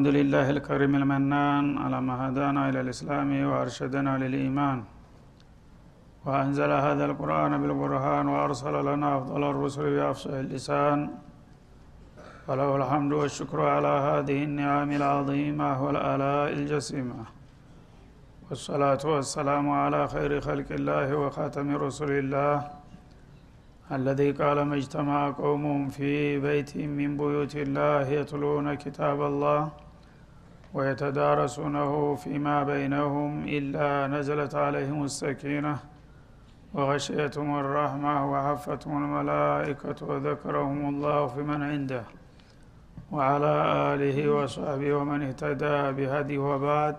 الحمد لله الكريم المنان على ما هدانا إلى الإسلام وأرشدنا للإيمان وأنزل هذا القرآن بالبرهان وأرسل لنا أفضل الرسل بأفصح اللسان وله الحمد والشكر على هذه النعم العظيمة والآلاء الجسيمة والصلاة والسلام على خير خلق الله وخاتم رسول الله الذي قال ما اجتمع قوم في بيت من بيوت الله يتلون كتاب الله ويتدارسونه فيما بينهم إلا نزلت عليهم السكينة وغشيتهم الرحمة وحفتهم الملائكة وذكرهم الله في من عنده وعلى آله وصحبه ومن اهتدى بهديه. وبعد،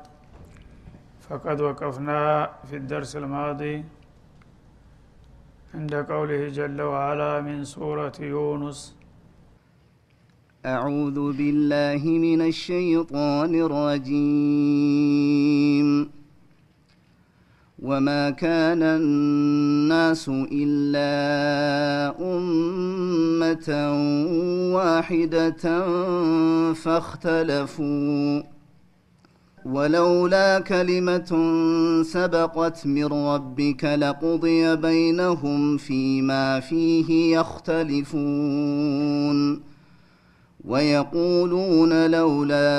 فقد وقفنا في الدرس الماضي عند قوله جل وعلا من سورة يونس: أعوذ بالله من الشيطان الرجيم. وما كان الناس إلا أمة واحدة فاختلفوا ولولا كلمة سبقت من ربك لقضي بينهم فيما فيه يختلفون ويقولون لولا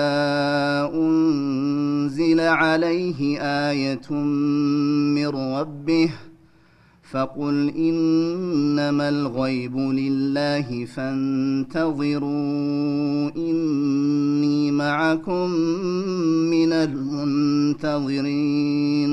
أنزل عليه آية من ربه فقل إنما الغيب لله فانتظروا إني معكم من المنتظرين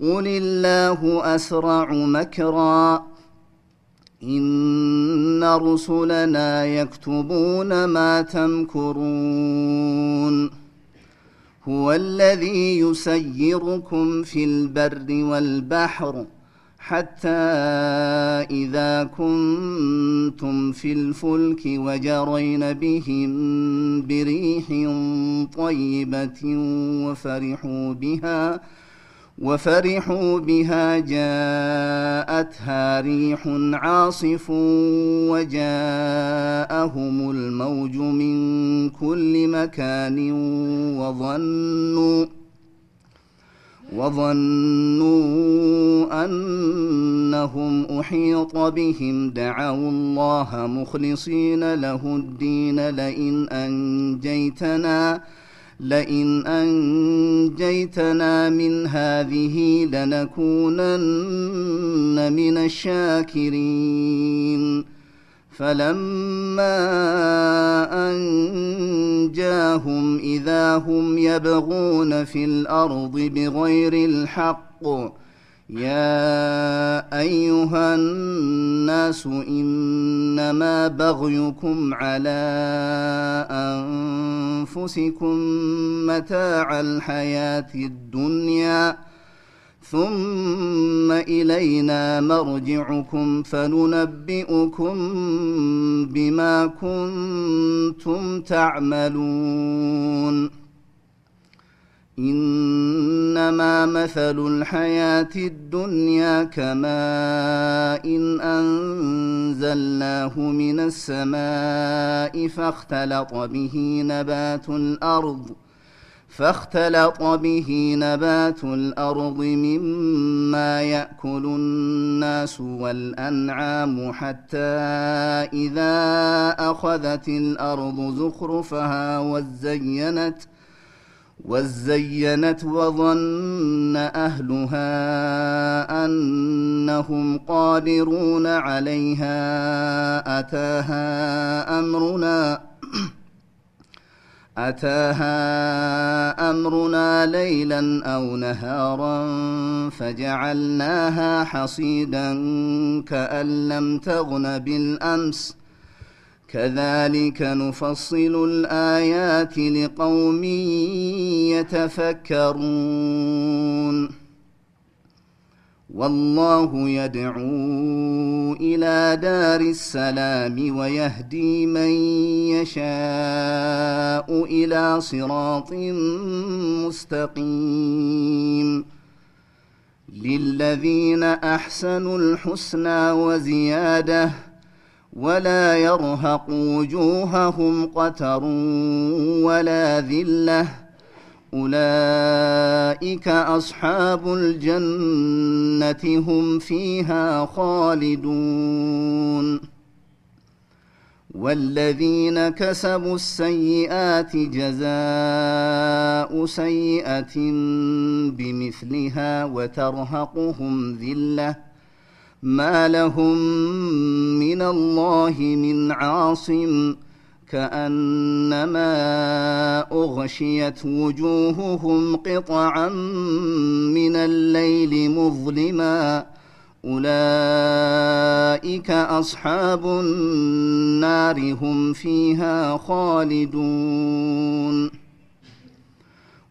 قل الله أسرع مكرا إن رسلنا يكتبون ما تمكرون هو الذي يسيركم في البر والبحر حتى إذا كنتم في الفلك وجرين بهم بريح طيبة وفرحوا بها جاءتها ريح عاصف وجاءهم الموج من كل مكان وظنوا أنهم أحيط بهم دعوا الله مخلصين له الدين لئن أنجيتنا من هذه لنكونن من الشاكرين فلما أنجاهم إذا هم يبغون في الأرض بغير الحق يا أيها الناس إنما بغيكم على أنفسكم متاع الحياة الدنيا ثم إلينا مرجعكم فننبئكم بما كنتم تعملون إنما مثل الحياة الدنيا كماء أنزلناه من السماء فاختلط به نبات الأرض مما يأكل الناس والأنعام حتى إذا أخذت الأرض زخرفها وزينت وظن أهلها أنهم قادرون عليها أتاها أمرنا ليلا أو نهارا فجعلناها حصيدا كأن لم تغن بالأمس كذلك نفصل الآيات لقوم يتفكرون والله يدعو إلى دار السلام ويهدي من يشاء إلى صراط مستقيم للذين أحسنوا الحسنى وزيادة ولا يرهق وجوههم قتر ولا ذلة أولئك أصحاب الجنة هم فيها خالدون والذين كسبوا السيئات جزاء سيئة بمثلها وترهقهم ذلة ما لهم من الله من عاصم كأنما أغشيت وجوههم قطعا من الليل مظلما أولئك أصحاب النار هم فيها خالدون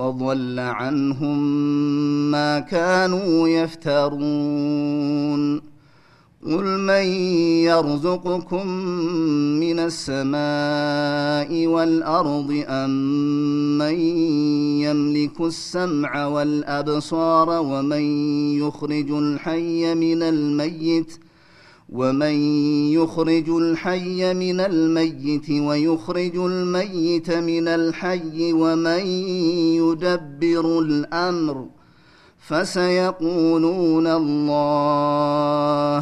وضل عنهم ما كانوا يفترون قل من يرزقكم من السماء والأرض أمن يملك السمع والأبصار ومن يخرج الحي من الميت ويخرج الميت من الحي ومن يدبر الأمر فسيقولون الله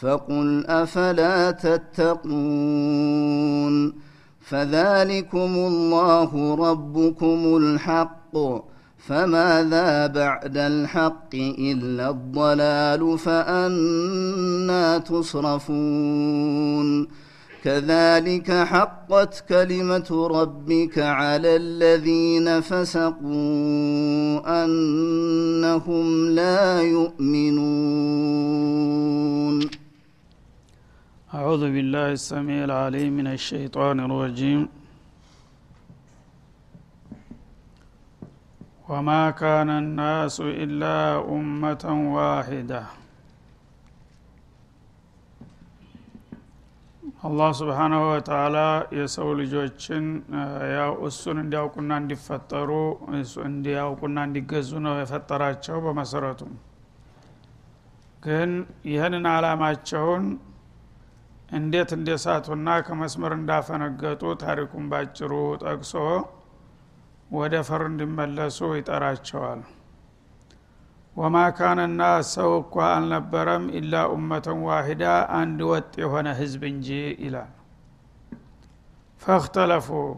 فقل أفلا تتقون فذلكم الله ربكم الحق فماذا بعد الحق إلا الضلال فأنى تصرفون كذلك حقت كلمة ربك على الذين فسقوا أنهم لا يؤمنون أعوذ بالله السميع العليم من الشيطان الرجيم وما كان الناس إلا أمة واحدة الله سبحانه وتعالى يسأل لجوجين يا أسون دياو كنا ندفتروا أسون دياو كنا ندجزونا وفتراتشو بمسراتهم كن يهنن على ما تشون انديت انديساتنا كمسمر اندافنقتو تاريكم باتشرو تأكسو ወደ ፈር እንድመለሱ ይጣራቸዋል وما كان الناس سوقا النبرم الا امه واحده አንድ ወጥ የሆነ ህዝብ እንጂ ይላል فاختلفوا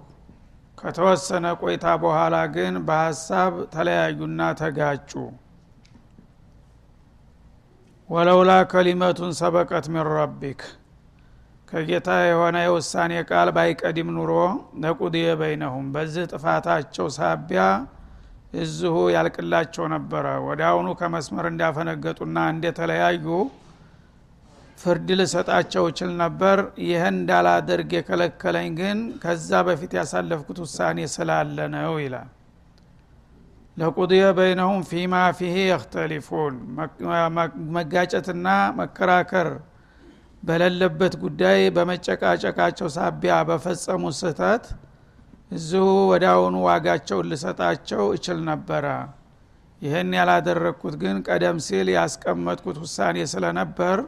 ከተወሰነ ቆይታ በኋላ ግን በሐሳብ ተለያዩና ተጋጩ ولولا كلمه سبقت من ربك ከጌታ የሆነ የውሳኔ ቃል ባይቀድም ኑሮ ነቁድየ በይነሁም በዚህ ጥፋታቸው ሳቢያ እዚሁ ያልቅላቸው ነበረ ወዲያውኑ ከመስመር እንዳፈነገጡና እንደተለያዩ ፍርድ ልሰጣቸው ይችል ነበር ይህን እንዳላደርግ የከለከለኝ ግን ከዛ በፊት ያሳለፍኩት ውሳኔ ስላለ ነው ይላል ለቁድየ በይነሁም فيما فيه يختلفون መጋጨትና መከራከር በለለበት ጉዳይ በመጨቃጨቃቸው ሳቢያ በፈጸሙ ስህተት እዚሁ ወዳውን ዋጋቸው ለሰጣቸው ይችል ነበር። ይሄን ያላደረኩት ግን ቀደም ሲል ያስቀመጥኩት ውሳኔ ስለነበር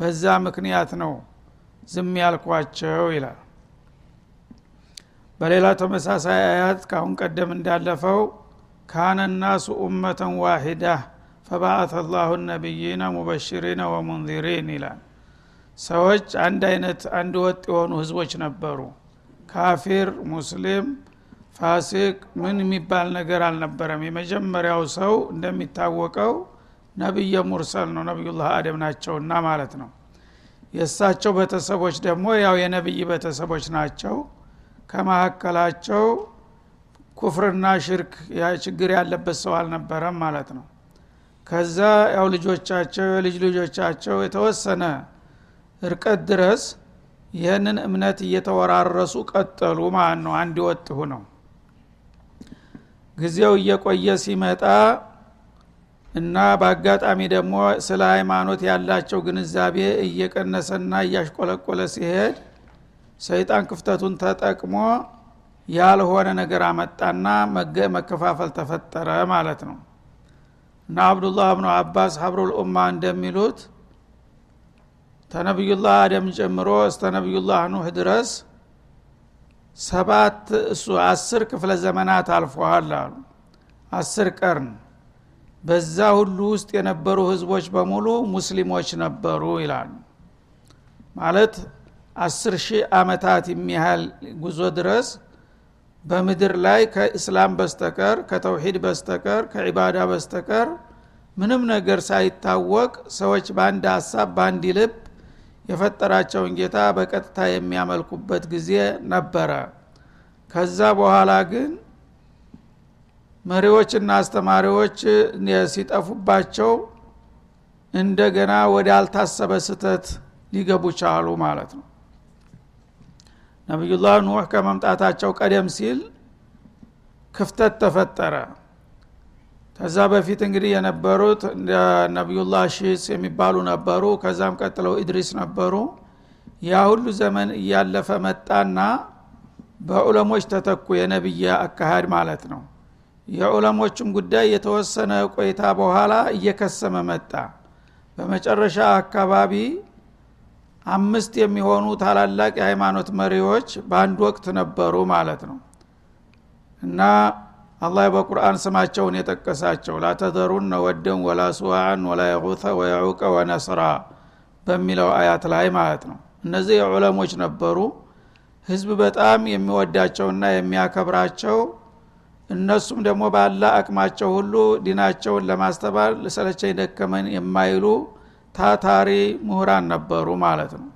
በዛ ምክንያት ነው ዝም ያልኳቸው ይላል። በሌላ ተመሳሳይ አያት ካሁን ቀደም እንዳለፈው ካነ الناس امه واحده فبعث الله النبيين مبشرين ومنذرين ይላል። ሰዎች አንድ አይነት አንድ ወጥ የሆኑ ህዝቦች ነበሩ። ካፊር፣ ሙስሊም፣ ፋሲቅ ምን የሚባል ነገር አልነበረም። የመጀመሪያው ሰው እንደሚታወቀው ነብይ ሙርሰል ነው፣ ነብዩላህ አደም ናቸውና ማለት ነው። የሳቸው ቤተሰቦች ደግሞ ያው የነብይ ቤተሰቦች ናቸው። ከመሐከላቸው ኩፍርና ሽርክ ያ ችግር ያለበት ሰው አልነበረም ማለት ነው። ከዛ ያው ልጆቻቸው ልጅ ልጆቻቸው የተወሰነ እርቀት ድረስ ይሄንን እምነት እየተወራረሱ ቀጠሉ ማለት ነው። አንድ ወጥ ሆነው ግዚያው እየቆየ ሲመጣ እና በአጋጣሚ ደግሞ ስለ ሃይማኖት ያላቸው ግንዛቤ እየቀነሰና እያሽቆለቆለ ሲሄድ ሰይጣን ክፍተቱን ተጠቅሞ ያልሆነ ነገር አመጣና መከፋፈል ተፈጠረ ማለት ነው። እና አብዱላህ ኢብኑ አባስ ሀብሩል ኡማ እንደሚሉት ተነብዩላህ አደም ጀምሮ እስከ ነብዩላህ ኑህ ድረስ 7-10 ክፍለ ዘመናት አልፈዋል አሉ። 10 ቀርን በዛ ሁሉ ውስጥ የነበሩ ህዝቦች በሙሉ ሙስሊሞች ነበሩ ይላል። ማለት 10,000 አመታት የሚያህል ጉዞ ድረስ በመድር ላይ ከእስላም በስተቀር ከተውሂድ በስተቀር ከዒባዳ በስተቀር ምንም ነገር ሳይታወቅ ሰዎች በአንድ ሐሳብ በአንድ ልብ የፈጠራቸውን ጌታ በቀጥታ የሚያመልኩበት ጊዜ ነበረ። ከዛ በኋላ ግን መሪዎችና አስተማሪዎች ሲጠፉባቸው እንደገና ወደ አልታሰበ ስህተት ሊገቡ ቻሉ ማለት ነው። ነብዩላህ ኑህ ከመምጣታቸው ቀደም ሲል ክፍተት ተፈጠረ። ከዛ በፊት እንግዲህ የነበሩት ነብዩላህ ሺስ የሚባሉ ነበሩ። ከዛም ቀጥለው ኢድሪስ ነበሩ። ያ ሁሉ ዘመን እያለፈ መጣና በዑለሞች ተተኩ፣ የነብያ አካሃድ ማለት ነው። የዑለሞቹም ጉዳይ የተወሰነ ቆይታ በኋላ እየከሰመ መጣ። በመጨረሻ አካባቢ 5 የሚሆኑ ታላላቅ የሃይማኖት መሪዎች በአንድ ወቅት ነበሩ ማለት ነው። እና አላህ በቁርአን ስማቸውን የጠቀሳቸው ላተዘሩን ወደን ወላ ሱዋን ወላ ይጉተ ወይዑቀ ወነስራ በሚለው አያት ላይ ማለት ነው። እነዚህ ዑለሞች ነበሩ። ህዝብ በጣም የሚወዳቸውና የሚያከብራቸው እነሱም ደግሞ ባላ አቅማቸው ሁሉ ዲናቸውን ለማስተባበር ለሰለቸኝ ደከመን የማይሉ ታታሪ ምሁራን ነበሩ ማለት ነው።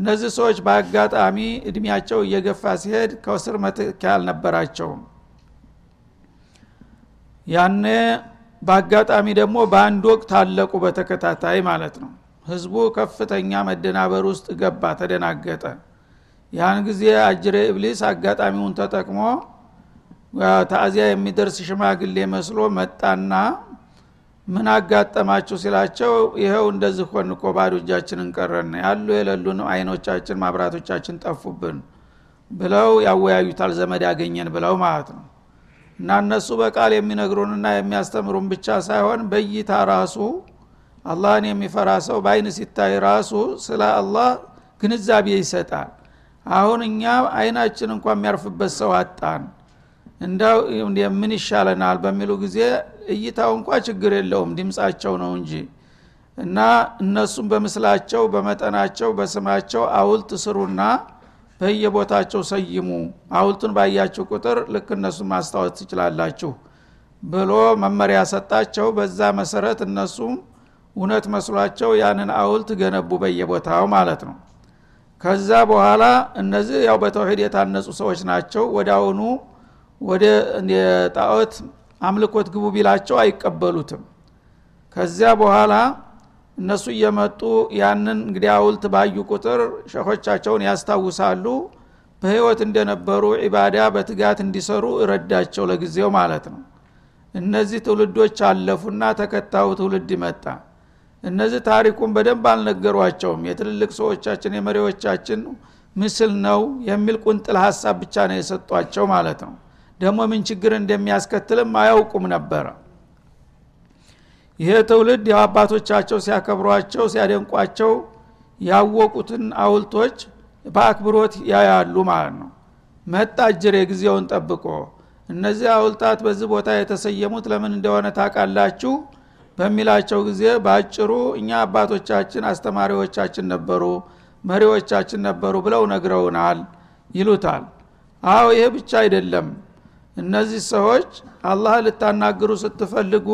እነዚህ ሰዎች በአጋጣሚ እድሜያቸው እየገፋ ሲሄድ ከስር መተኪያ አልነበራቸውም። ያኔ በአጋጣሚ ደግሞ በአንድ ወቅት ታለቁ በተከታታይ ማለት ነው። ህዝቡ ከፍተኛ መደናበር ውስጥ ገባ፣ ተደናገጠ። ያን ጊዜ አጅሬ ኢብሊስ አጋጣሚውን ተጠቅሞ ታዚያ የሚደርስ ሽማግሌ መስሎ መጣና ምን አጋጠማችሁ ሲላቸው ይሄው እንደዚህ ሆነ እኮ ባዶ እጃችንን ቀረን ያሉ የሌሉን አይኖቻችን ማብራቶቻችን ጠፉብን ብለው ያወያዩታል። ዘመድ ያገኘን ብለው ማለት ነው። እና እነሱ በቃል የሚነግሩንና የሚያስተምሩን ብቻ ሳይሆን በእይታ ራሱ አላህን የሚፈራ ሰው በአይን ሲታይ ራሱ ስለ አላህ ግንዛቤ ይሰጣል። አሁን እኛ አይናችን እንኳን የሚያርፍበት ሰው አጣን እንዳው ምን ይሻለናል በሚሉ ጊዜ እይታው እንኳን ችግር የለውም ድምጻቸው ነው እንጂ እና እነሱም በመስላቸው በመጠናቸው በስማቸው አውልት ስሩና በየቦታቸው ሰይሙ አውልቱን ባያችሁ ቁጥር ልክ እነሱ ማስተዋወት ይችላልላችሁ ብሎ መመሪያ ሰጣቸው። በዛ መሰረት እነሱም እውነት መስሏቸው ያንን አውልት ገነቡ በየቦታው ማለት ነው። ከዛ በኋላ እነዚህ ያው በተውሂድ የታነጹ ሰዎች ናቸው። ወዳውኑ ወደ ጣዖት አምልኮት ግቡ ቢላቸው አይቀበሉትም። ከዚያ በኋላ እነሱ እየመጡ ያንን እንግዲህ አውልት ባዩ ቁጥር ሸሆቻቸውን ያስታውሳሉ። በህይወት እንደነበሩ ኢባዳ በትጋት እንዲሰሩ ረዳቸው ለጊዜው ማለት ነው። እነዚህ ትውልዶች አለፉና ተከታው ትውልድ መጣ። እነዚህ ታሪኩን በደንብ አልነገሯቸውም። የትልልቅ ሰዎቻችን የመሪዎቻችን ምስል ነው የሚል ቁንጥል ሐሳብ ብቻ ነው የሰጧቸው ማለት ነው። ደሞ ምን ችግር እንደሚያስከትልም አያውቁም ነበር። ይሄ ተውልድ ያባቶቻቸው ሲያከብሯቸው ሲያደንቋቸው ያወቁትን አውልቶች በአክብሮት ያያሉ ማለት ነው። መጣጅር የግዚያውን ጠብቆ እነዚህ አውልታት በዚህ ቦታ የተሰየሙት ለምን እንደሆነ ታቃላችሁ በሚላቸው ጊዜ ባጭሩ እኛ አባቶቻችን አስተማሪዎቻችን ነበሩ መሪዎቻችን ነበሩ ብለው ነግረውናል ይሉታል። አዎ ይሄ ብቻ አይደለም። እነዚህ ሰዎች አላህ ልታናግሩ ስትፈልጉ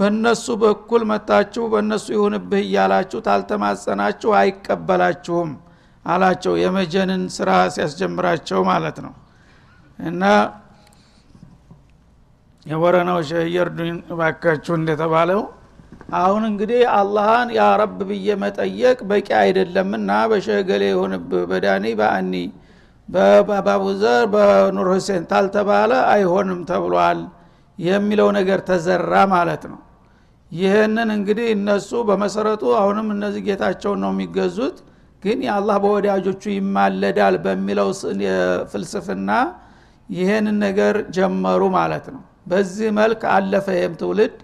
በእነሱ በኩል መጣችሁ በእነሱ ይሁንብህ ያላችሁ ታልተማጸናችሁ አይቀበላችሁም አላቸው። የመጀነን ስራ ሲያስጀምራቸው ማለት ነው። እና የወራናው ሸይርዱን ባካችሁ እንደተባለው አሁን እንግዲህ አላህን ያ ረብ ብዬ መጠየቅ በቂ አይደለምና በሸገለ ይሁንብህ በዳኒ ባአኒ በባባቡዘር በኑር ሁሴን ታልተባለ አይሆንም ተብሏል የሚለው ነገር ተዘራ ማለት ነው። ይሄንን እንግዲህ እነሱ በመሰረቱ አሁንም እነዚህ ጌታቸው ነው የሚገዙት ግን ያአላህ በወዳጆቹ ይማለዳል በሚለው ፍልስፍና ይሄንን ነገር ጀመሩ ማለት ነው። በዚህ መልክ አለፈ የትውልድ።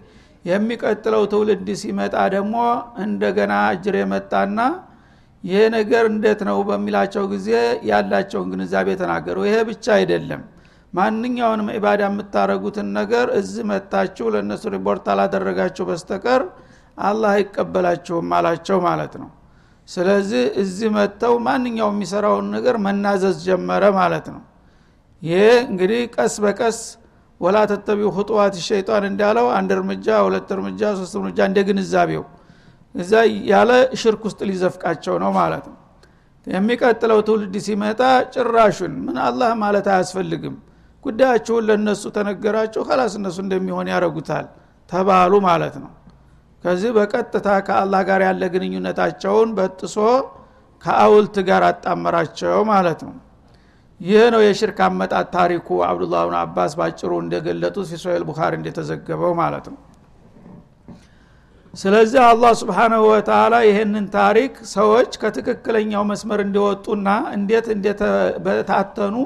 የሚቀጥለው ትውልድ ሲመጣ ደግሞ እንደገና አጅር የመጣና ይሄ ነገር እንዴት ነው በሚላቸው ጊዜ ያላቸውን ግንዛቤ ተናገሩ። ይሄ ብቻ አይደለም ማንኛውንም ኢባዳ የምታረጉትን ነገር እዚህ መጣችሁ ለነሱ ሪፖርት አላደረጋችሁ በስተቀር አላህ ይቀበላችሁም አላችሁ ማለት ነው። ስለዚህ እዚህ መጣው ማንኛውም የሚሰራውን ነገር መናዘዝ ጀመረ ማለት ነው። ይሄ እንግዲህ ቀስ በቀስ ወላ ተተቢው ኹጥዋት ሸይጣን እንዳለው አንድ እርምጃ ሁለት እርምጃ ሶስት እርምጃ እንደግንዛቤው እዛ ያለ ሽርክ ውስጥ ሊዘፍቃቸው ነው ማለት ነው። የሚቀጥለው ትውልድ ሲመጣ ጭራሹን ምን አላህ ማለት አያስፈልግም ጉዳያቸውን ለነሱ ተነገራቸው خلاص እነሱ እንደሚሆን ያረጉታል ተባሉ ማለት ነው። ከዚህ በቀጥታ ከአላህ ጋር ያለ ግንኙነታቸውን በጥሶ ከአውልት ጋር አጣመራቸው ማለት ነው። ይሄ ነው የሽርክ አመጣጥ ታሪኩ አብዱላህ ኢብኑ አባስ ባጭሩ እንደገለጡት ሶሒህ ቡኻሪ እንደተዘገበው ማለት ነው። ስለዚህ አላህ Subhanahu Wa Ta'ala ይሄንን ታሪክ ሰዎች ከትክክለኛው መስመር እንዲወጡና እንዴት እንደተበታተኑ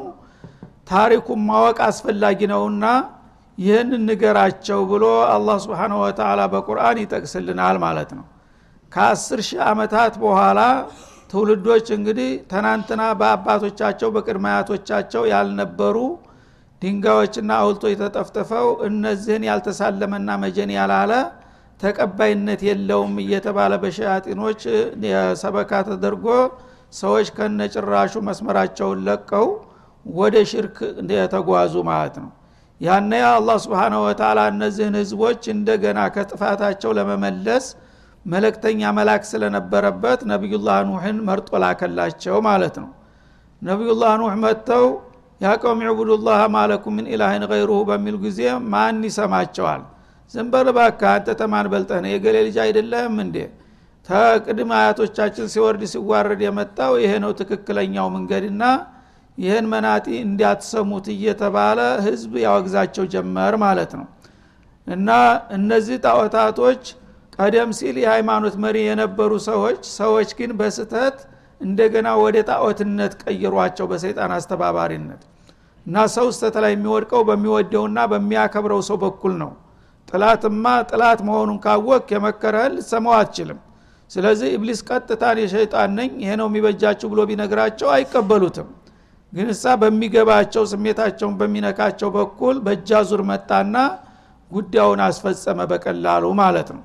ታሪኩን ማወቅ አስፈላጊ ነውና ይሄንን ንገራቸው ብሎ አላህ Subhanahu Wa Ta'ala በቁርአን ይጠቅስልናል ማለት ነው። ከ10 ሺህ ዓመታት በኋላ ትውልዶች እንግዲህ ተናንተና በአባቶቻቸው በቅድማያቶቻቸው ያልነበሩ ድንጋዮችና አውልቶች ተጠፍጥፈው እነዚህን ያልተሳለመና መጀን ያላለ ተቀባይነት የለውም እየተባለ በሸያጢኖች ሰበካ ተደርጎ ሰዎች ከነጭራሹ መስመራቸውን ለቀው ወደ ሽርክ ተጓዙ ማለት ነው። ያኔ አላህ Subhanahu Wa Ta'ala እነዚህን ህዝቦች እንደገና ከጥፋታቸው ለመመለስ መልእክተኛ መላክ ስለነበረበት ነብዩላህ ኑህን መርጦ ላከላቸው ማለት ነው። ነብዩላህ ኑህ መጥተው ያቀም ይዕቡዱላህ ማለኩም ምን ኢላሂን ገይሩሁ በሚል ጊዜ ማን ይሰማቸዋል? ዘንበለባካ ተተማን በልጠነ የገሌ ልጅ አይደለም እንዴ? ተቅድመ አያቶቻችን ሲወርድ ሲዋረድ የመጣው ይሄ ነው ትክክለኛው መንገድና ይሄን መናጢ እንዲያትሰሙት እየተባለ ህዝብ ያወግዛቸው ጀመር ማለት ነው። እና እነዚህ ጣዖታቶች ቀደም ሲል የሃይማኖት መሪ የነበሩ ሰዎች ግን በስተት እንደገና ወደ ጣዖትነት ቀይሯቸው በሰይጣን አስተባባሪነት እና ሰው ስተላይ የሚወድቀው በሚወደውና በሚያከብረው ሰው በኩል ነው። ጥላትማ ጥላት መሆኑን ካወቅ የመከረል ሰማው አትችልም። ስለዚህ ኢብሊስ ቀጥታን የሸይጣን ነኝ ይሄ ነው የሚበጃችሁ ብሎ ቢነግራቸው አይቀበሉትም። ግንሳ በሚገባቸው ስሜታቸውን በሚነካቸው በኩል በጃዙር መጣና ጉዳዩን አስፈጸመ በቀላሉ ማለት ነው።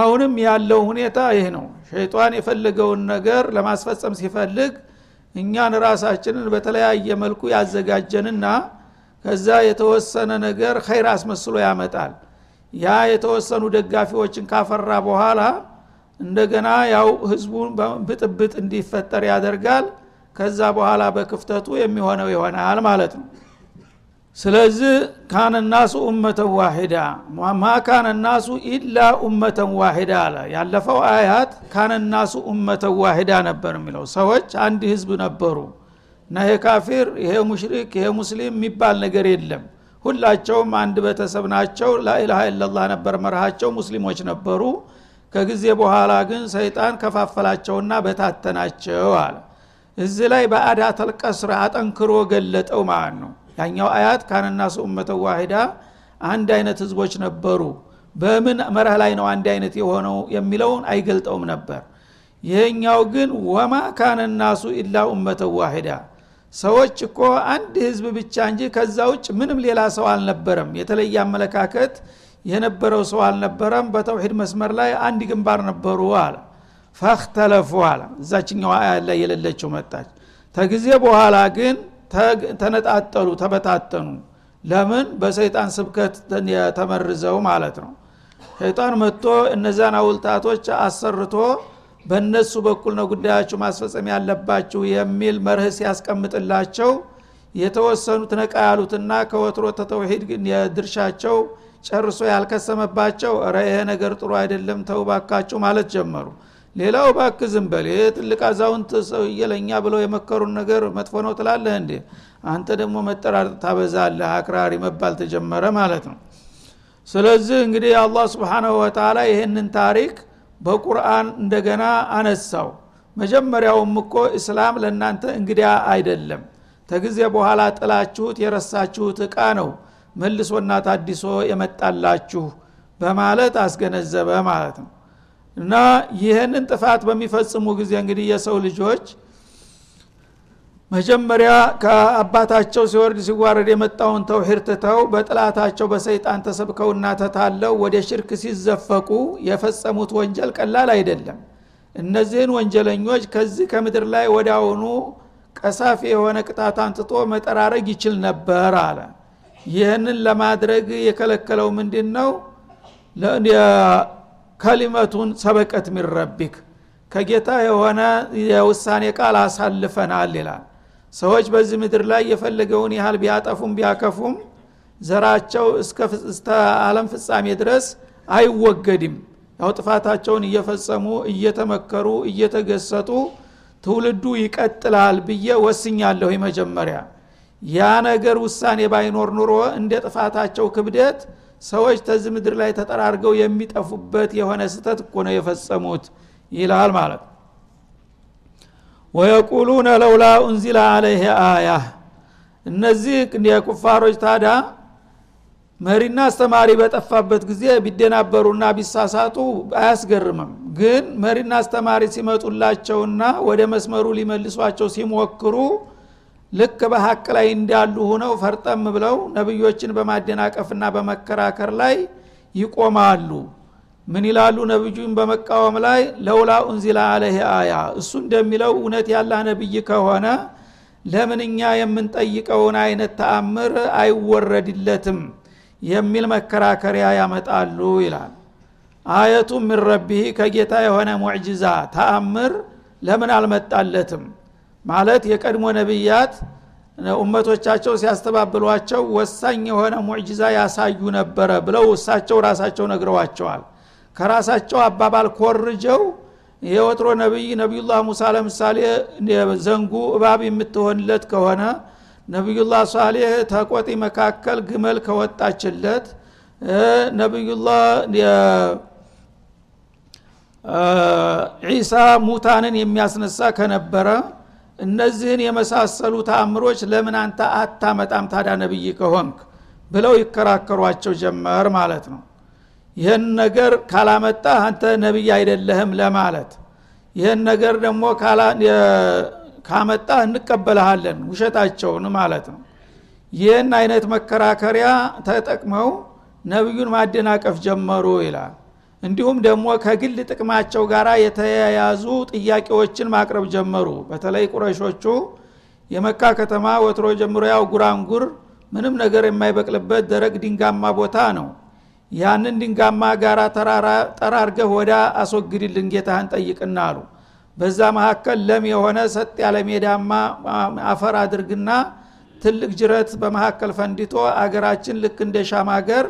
አሁንም ያለው ሁኔታ ይሄ ነው። ሸይጣን የፈለገውን ነገር ለማስፈጸም ሲፈልግ እኛን ራሳችንን በተለያየ መልኩ ያዘጋጀንና ከዛ የተወሰነ ነገር ኸይር አስመስሎ ያመጣል። ያ የተወሰኑ ደጋፊዎችን ካፈራ በኋላ እንደገና ያው ህዝቡን በጥብጥ እንዲፈጠር ያደርጋል። ከዛ በኋላ በክፍተቱ የሚሆነው ይሆናል ማለት ነው። ስለዚህ ካን الناس امه واحده وما كان الناس الا امه واحده ያለፈው አያት ካን الناس امه واحده ነበር የሚለው ሰዎች አንድ ህዝብ ነበሩ። ነህ ካፊር ይሄ ሙሽሪክ ይሄ ሙስሊም የሚባል ነገር የለም ሁላቸውም አንድ በተሰብ ናቸው። ላኢላሃ ኢላላህ ነበር መርሃቸው ሙስሊሞች ነበሩ። ከጊዜ በኋላ ግን ሰይጣን ከፋፈላቸውና በታተናቸው አለ። እዚ ላይ በአዳተል ቀስራ አጠንክሮ ገለጠው ማለት ነው። ያኛው አያት ካንናስ ኡመተ ዋሂዳ አንድ አይነት ህዝቦች ነበሩ። በምን መርህ ላይ ነው አንድ አይነት የሆነው የሚለውን አይገልጠውም ነበር። ይሄኛው ግን ወማ ካንናሱ ኢላ ኡመተ ዋሂዳ ሰዎች እኮ አንድ ህዝብ ብቻ እንጂ ከዛውጭ ምንም ሌላ ሰው አልነበረም። የተለየ አመለካከት የነበረው ሰው አልነበረም። በተውሂድ መስመር ላይ አንድ ግንባር ነበሩ አለ። فاختلفوا على ذاتኛው አያ ላይ የለለችው መጣች። ተግዜ በኋላ ግን ተነጣጣሉ ተበታተኑ። ለምን በሰይጣን ስብከት ተመርዘው ማለት ነው። ሰይጣን መጥቶ እነዛን አውልታቶች አሰርቶ በእነሱ በኩል ነው ጉዳያችሁ ማስፈጸም ያለባችሁ የሚል መርህስ ያስቀምጥላቸው። የተወሰኑት ነቃያሉትና ከወትሮ ተተውሂድ ግን የድርሻቸው ጨርሶ ያልከሰመባቸው ረየ ነገር ጥሩ አይደለም ተውባካችሁ ማለት ጀመሩ። ሌላው ባክዝም በለት ለቃዛውን ተሰየለኛ ብለው የመከሩን ነገር መጥፎ ነው ትላለህ እንዴ? አንተ ደግሞ መጠራር ታበዛለህ አክራሪ መባል ተጀመረ ማለት ነው። ስለዚህ እንግዲህ አላህ Subhanahu Wa Ta'ala ይሄንን ታሪክ በቁርአን እንደገና አነሳው። መጀመሪያውም እኮ እስላም ለእናንተ እንግዲያ አይደለም፣ ተግዜ በኋላ ጥላችሁት የረሳችሁት ዕቃ ነው መልሶና ታዲሶ የመጣላችሁ በማለት አስገነዘበ ማለት ነው። እና ይሄንን ጥፋት በሚፈጽሙ ጊዜ እንግዲህ የሰው ልጆች መጀመሪያ ከአባታቸው ሲወርድ ሲዋረድ የመጣውን ተውሂድ ተተው በጥላታቸው በሰይጣን ተሰብከውና ተታለው ወደ ሽርክ ሲዘፈቁ የፈጸሙት ወንጀል ቀላል አይደለም። እነዚህን ወንጀለኞች ከዚህ ከምድር ላይ ወዳውኑ ቀሳፊ የሆነ ቅጣት አንጥቶ መጠራረግ ይችል ነበር አለ። ይሄንን ለማድረግ የከለከለው ምንድነው? ከሊመቱን ሰበቀት ሚን ረቢክ ከጌታ የሆነ የውሳኔ ቃል አሳልፈናል ይላል። ሰዎች በዚህ ምድር ላይ የፈለገውን ያህል ቢያጠፉም ቢያከፉም ዘራቸው እስከ ዓለም ፍጻሜ ድረስ አይወገድም። ያው ጥፋታቸውን እየፈጸሙ እየተመከሩ እየተገሰጡ ትውልዱ ይቀጥላል ብዬ ወስኛለሁ። መጀመሪያ ያ ነገር ውሳኔ ባይኖር ኑሮ እንደ ጥፋታቸው ክብደት ሰዎች ተዚህ ምድር ላይ ተጠራርገው የሚጠፉበት የሆነ ስተት እኮ ነው የፈጸሙት ይላል ማለት። ويقولون لولا انزل عليه ايه እነዚህ የኩፋሮች ታዳ መሪና አስተማሪ በጠፋበት ጊዜ ቢደናበሩና ቢሳሳጡ አያስገርምም። ግን መሪና አስተማሪ ሲመጡላቸውና ወደ መስመሩ ሊመልሷቸው ሲሞክሩ ለከ በሐቅ ላይ እንዳሉ ሆነው ፈርጠም ብለው ነብዮችን በማደናቀፍና በመከራከር ላይ ይቆማሉ። ምን ይላሉ? ነብዩን በመቃወም ላይ ለውላ انزل عليه ايه እሱ እንደሚለው እውነት ያለ ነብይ ከሆነ ለምንኛ የምንጠይቀውን አይነት ተአምር አይወረድለትም የሚል መከራከሪያ ያመጣሉ ይላል። አያቱ من ربه ከጌታ የሆነ ሙዕጂዛ ተአምር ለምን አልመጣለትም ማለት የቀድሞ ነብያት ኡመቶቻቸው ሲያስተባብሏቸው ወሳኝ የሆነ ሙዕጂዛ ያሳዩ ነበር ብለው እሳቸው ራሳቸው ነግረዋቸዋል። ከራሳቸው አባባል ኮርጀው የወትሮ ነብይ ነብዩላህ ሙሳ ለምሳሌ ዘንጉ እባብ የምትሆንለት ከሆነ ነብዩላህ ሷሊህ ተቆጢ መካከል ግመል ከወጣችለት ነብዩላህ ኢሳ ሙታንን የሚያስነሳ ከነበረ እነዚህን የመሳሰሉ ተአምሮች ለምን አንተ አታመጣም ታዳ ነብይ ከሆንክ ብለው ይከራከሯቸው ጀመር ማለት ነው። ይሄን ነገር ካላመጣ አንተ ነብይ አይደለህም ለማለት፣ ይሄን ነገር ደግሞ ካመጣ እንቀበልሃለን ውሸታቸውን ማለት ነው። ይሄን አይነት መከራከሪያ ተጠቅመው ነብዩን ማደናቀፍ ጀመሩ ይላል። እንዲሁም ደግሞ ከግል ጥቅማቸው ጋራ የተያያዙ ጥያቄዎችን ማቅረብ ጀመሩ። በተለይ ቁረይሾቹ የመካ ከተማ ወትሮ ጀምሮ ያው ጉራንጉር ምንም ነገር የማይበቅልበት ደረቅ ድንጋማ ቦታ ነው። ያንን ድንጋማ ጋራ ተራርገህ ወደ አስወግድልን ጌታህን ጠይቅና አሉ። በዛ መካከል ለም የሆነ ሰጥ ያለ ሜዳማ አፈር አድርግና ትልቅ ጅረት በመካከል ፈንድቶ አገራችን ልክ እንደ ሻም ሀገር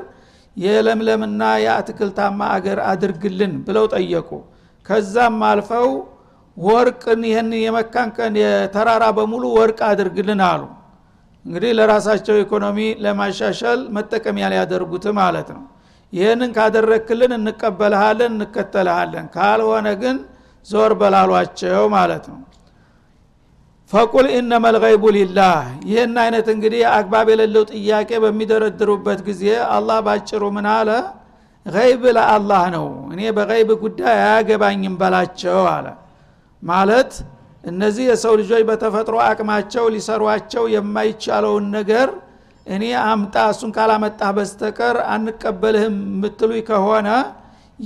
የለምለምና ያትክልታማ አገር አድርግልን ብለው ጠየቁ። ከዛም አልፈው ወርቅን ይሄን የመካንከን የተራራ በሙሉ ወርቅ አድርግልን አሉ። እንግዲህ ለራሳቸው ኢኮኖሚ ለማሻሻል መጠቀሚያ ያደርጉት ማለት ነው። ይሄንን ካደረክልን እንቀበልሃለን እንከተልሃለን፣ ካልሆነ ግን ዞር በላሏቸው ማለት ነው። فقل انما الغيب لله ይሄን አይነት እንግዲህ አግባብ የሌለው ጥያቄ በሚደረድሩበት ጊዜ አላህ ባጭሩ ምን አለ غيب ለአላህ ነው እኔ በغيب ጉዳይ አያገባኝም ባላቸው አለ ማለት እነዚህ የሰው ልጆች በተፈጥሮ አቅማቸው ሊሰሯቸው የማይቻለው ነገር እኔ አምጣ እሱን ካላመጣ በስተቀር አንቀበልህም ምትሉ ከሆነ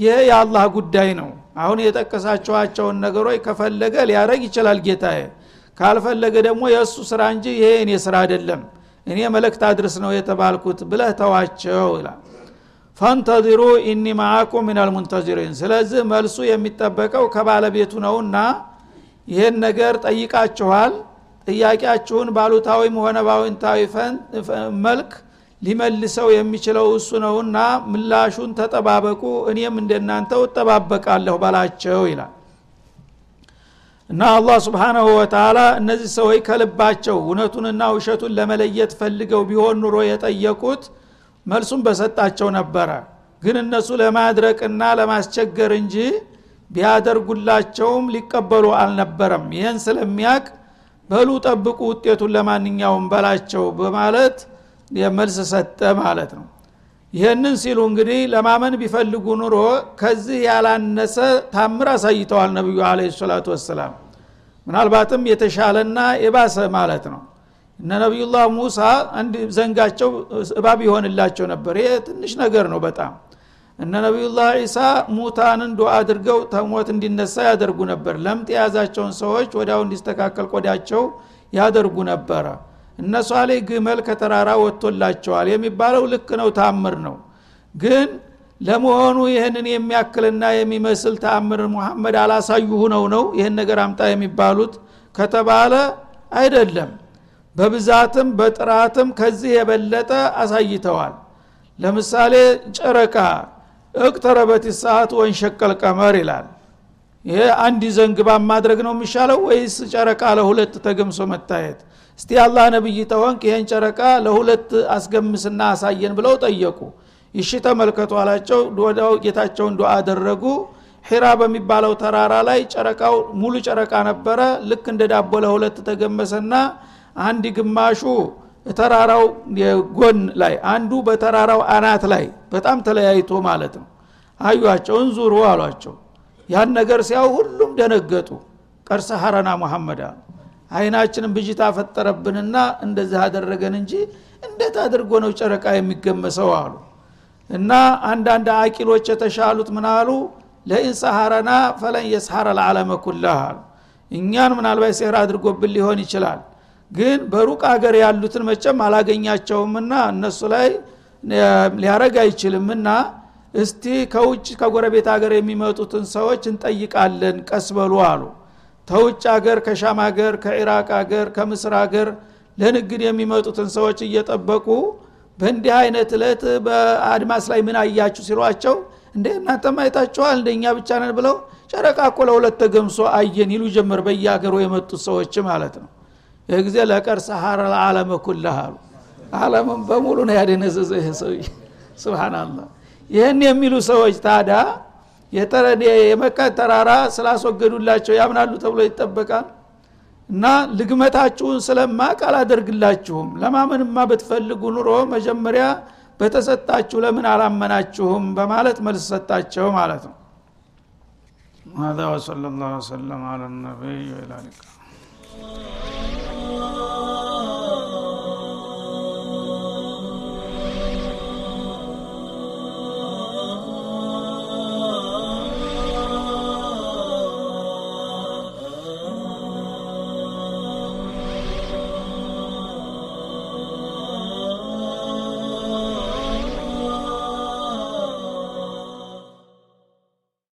ይሄ የአላህ ጉዳይ ነው አሁን የተከሳቸዋቸው ነገሮች ከፈለገ ሊያረግ ይችላል ጌታዬ ካልፈለገ ደግሞ የእሱ ስራ እንጂ ይሄ እኔ ስራ አይደለም እኔ መልእክት አድርስ ነው የተባልኩት ብለህ ተዋቸው ይላል فانتظروا اني معكم من المنتظرين ስለዚህ መልሱ የሚጠበቀው ከባለቤቱ ነውና ይሄን ነገር ጠይቃችኋል ጥያቄያችሁን ባሉታዊም ሆነ ባውንታዊ መልክ ሊመልሰው የሚችለው እሱ ነውና ምላሹን ተጠባበቁ እኔም እንደናንተው ተጠባበቃለሁ ባላቸው ይላል እና አላህ Subhanahu Wa Ta'ala እነዚህ ሰዎች ከልባቸው እውነቱንና ውሸቱን ለመለየት ፈልገው ቢሆን ኑሮ የጠየቁት መልሱን በሰጣቸው ነበር ግን እነሱ ለማድረቅና ለማስቸገር እንጂ ቢያደርጉላቸውም ሊቀበሉ አልነበረም ይሄን ስለሚያቅ በሉ ጠብቁ ውጤቱን ለማንኛውም ባላቸው በማለት የመልስ ሰጠ ማለት ነው ይሄንን ሲሉ እንግዲህ ለማመን ቢፈልጉ ኑሮ ከዚህ ያላነሰ ታምር አሳይተዋል ነብዩ አለይሂ ሰላቱ ወሰለም ምናልባትም የተሻለና የባሰ ማለት ነው እና ነብዩላህ ሙሳ አንድ ዘንጋቸው እባብ ይሆንላቸው ነበር ይሄ ትንሽ ነገር ነው በጣም እና ነብዩላህ ኢሳ ሙታንን ዱአ አድርገው ተሞት እንዲነሳ ያደርጉ ነበር ለምጥ ያዛቸውን ሰዎች ወዳው እንዲስተካከል ቆዳቸው ያደርጉ ነበር እና ሷለህ ግመል ከተራራ ወጥቶላቸዋል የሚባለው ልክ ነው ታምር ነው ግን ለመሆኑ ይሄንን የሚያክልና የሚመስል ታምር መሐመድ አላሳዩ ሆነው ነው ይሄን ነገር አምጣ የሚባሉት ከተባለ አይደለም በብዛትም በጥራትም ከዚህ የበለጠ አሳይተዋል ለምሳሌ ጨረቃ እቅተረበት ሰዓት ወንሸቀል ቀመር ይላል ይሄ አንድ ዘንግባ ማድረግ ነው የሚሻለው ወይስ ጨረቃ ለሁለት ተገምሶ መታየት እስቲ አላህ ነብይ ተወንክ ይሄን ጨረቃ ለሁለት አስገምስና አሳየን ብለው ጠየቁ እሺ ተመልከቱ አላቸው ወዳው ጌታቸውን ዱአ አደረጉ ሒራ በሚባለው ተራራ ላይ ጨረቃው ሙሉ ጨረቃ ነበረ ልክ እንደ ዳቦ ለሁለት ተገመሰና አንድ ግማሹ ተራራው ጎን ላይ አንዱ በተራራው አናት ላይ በጣም ተለያይቶ ማለት ነው አዩአቸውን ዙሩ አሏቸው ያን ነገር ሲያው ሁሉም ደነገጡ ቀርሰ ሐራና መሐመድ አይናችንን ብጅታ ፈጠረብንና እንደዛ አደረገን እንጂ እንዴት አድርጎ ነው ጨረቃ የሚገመሰው አሉ እና አንድ አቂሎች የተሻሉት ምን አሉ ለኢንሳሐራና فلن يسحر العالم كلها እኛን ምናልባት ሲህራ አድርጎብን ሊሆን ይችላል ግን በሩቅ ሀገር ያሉትን መቼም አላገኛቸውምና እነሱ ላይ ሊያረጋ አይችልምና እስቲ ከውጭ ከጎረቤት ሀገር የሚመጡትን ሰዎች እንጠይቃለን ቀስበሉ አሉ ተውጭ ሀገር ከሻም ሀገር ከኢራቅ ሀገር ከምስር ሀገር ለንግድ የሚመጡትን ሰዎች እየጠበቁ በእንዲህ አይነት ዕለት በአድማስ ላይ ምን አያችሁ ሲሏቸው እንዴ እናንተም አይታችኋል እንደኛ ብቻ ነን ብለው ጨረቃ እኮ ለሁለት ተገምሶ አየን ይሉ ጀመር በየሀገሩ የመጡት ሰዎች ማለት ነው የግዜ ለቀር ሰሐራ العالم كلها ዓለምን በሙሉ ነው ያደነዘዘ ይሄ ሰው ሱብሃንአላህ ይሄን የሚሉ ሰዎች ታዳ የተረደ የመካ ተራራ ስላስወገዱላቸው ያምናሉ ተብሎ ይተበቃል እና ልግመታችሁን ስለማቃል አደርግላችሁም ለማመንማ በትፈልጉ ኑሮ መጀመሪያ በተሰጣችሁ ለምን አላመናችሁም በማለት መልስ ሰጣቸው ማለት ነው هذا وصلى الله وسلم على النبي وعلى اله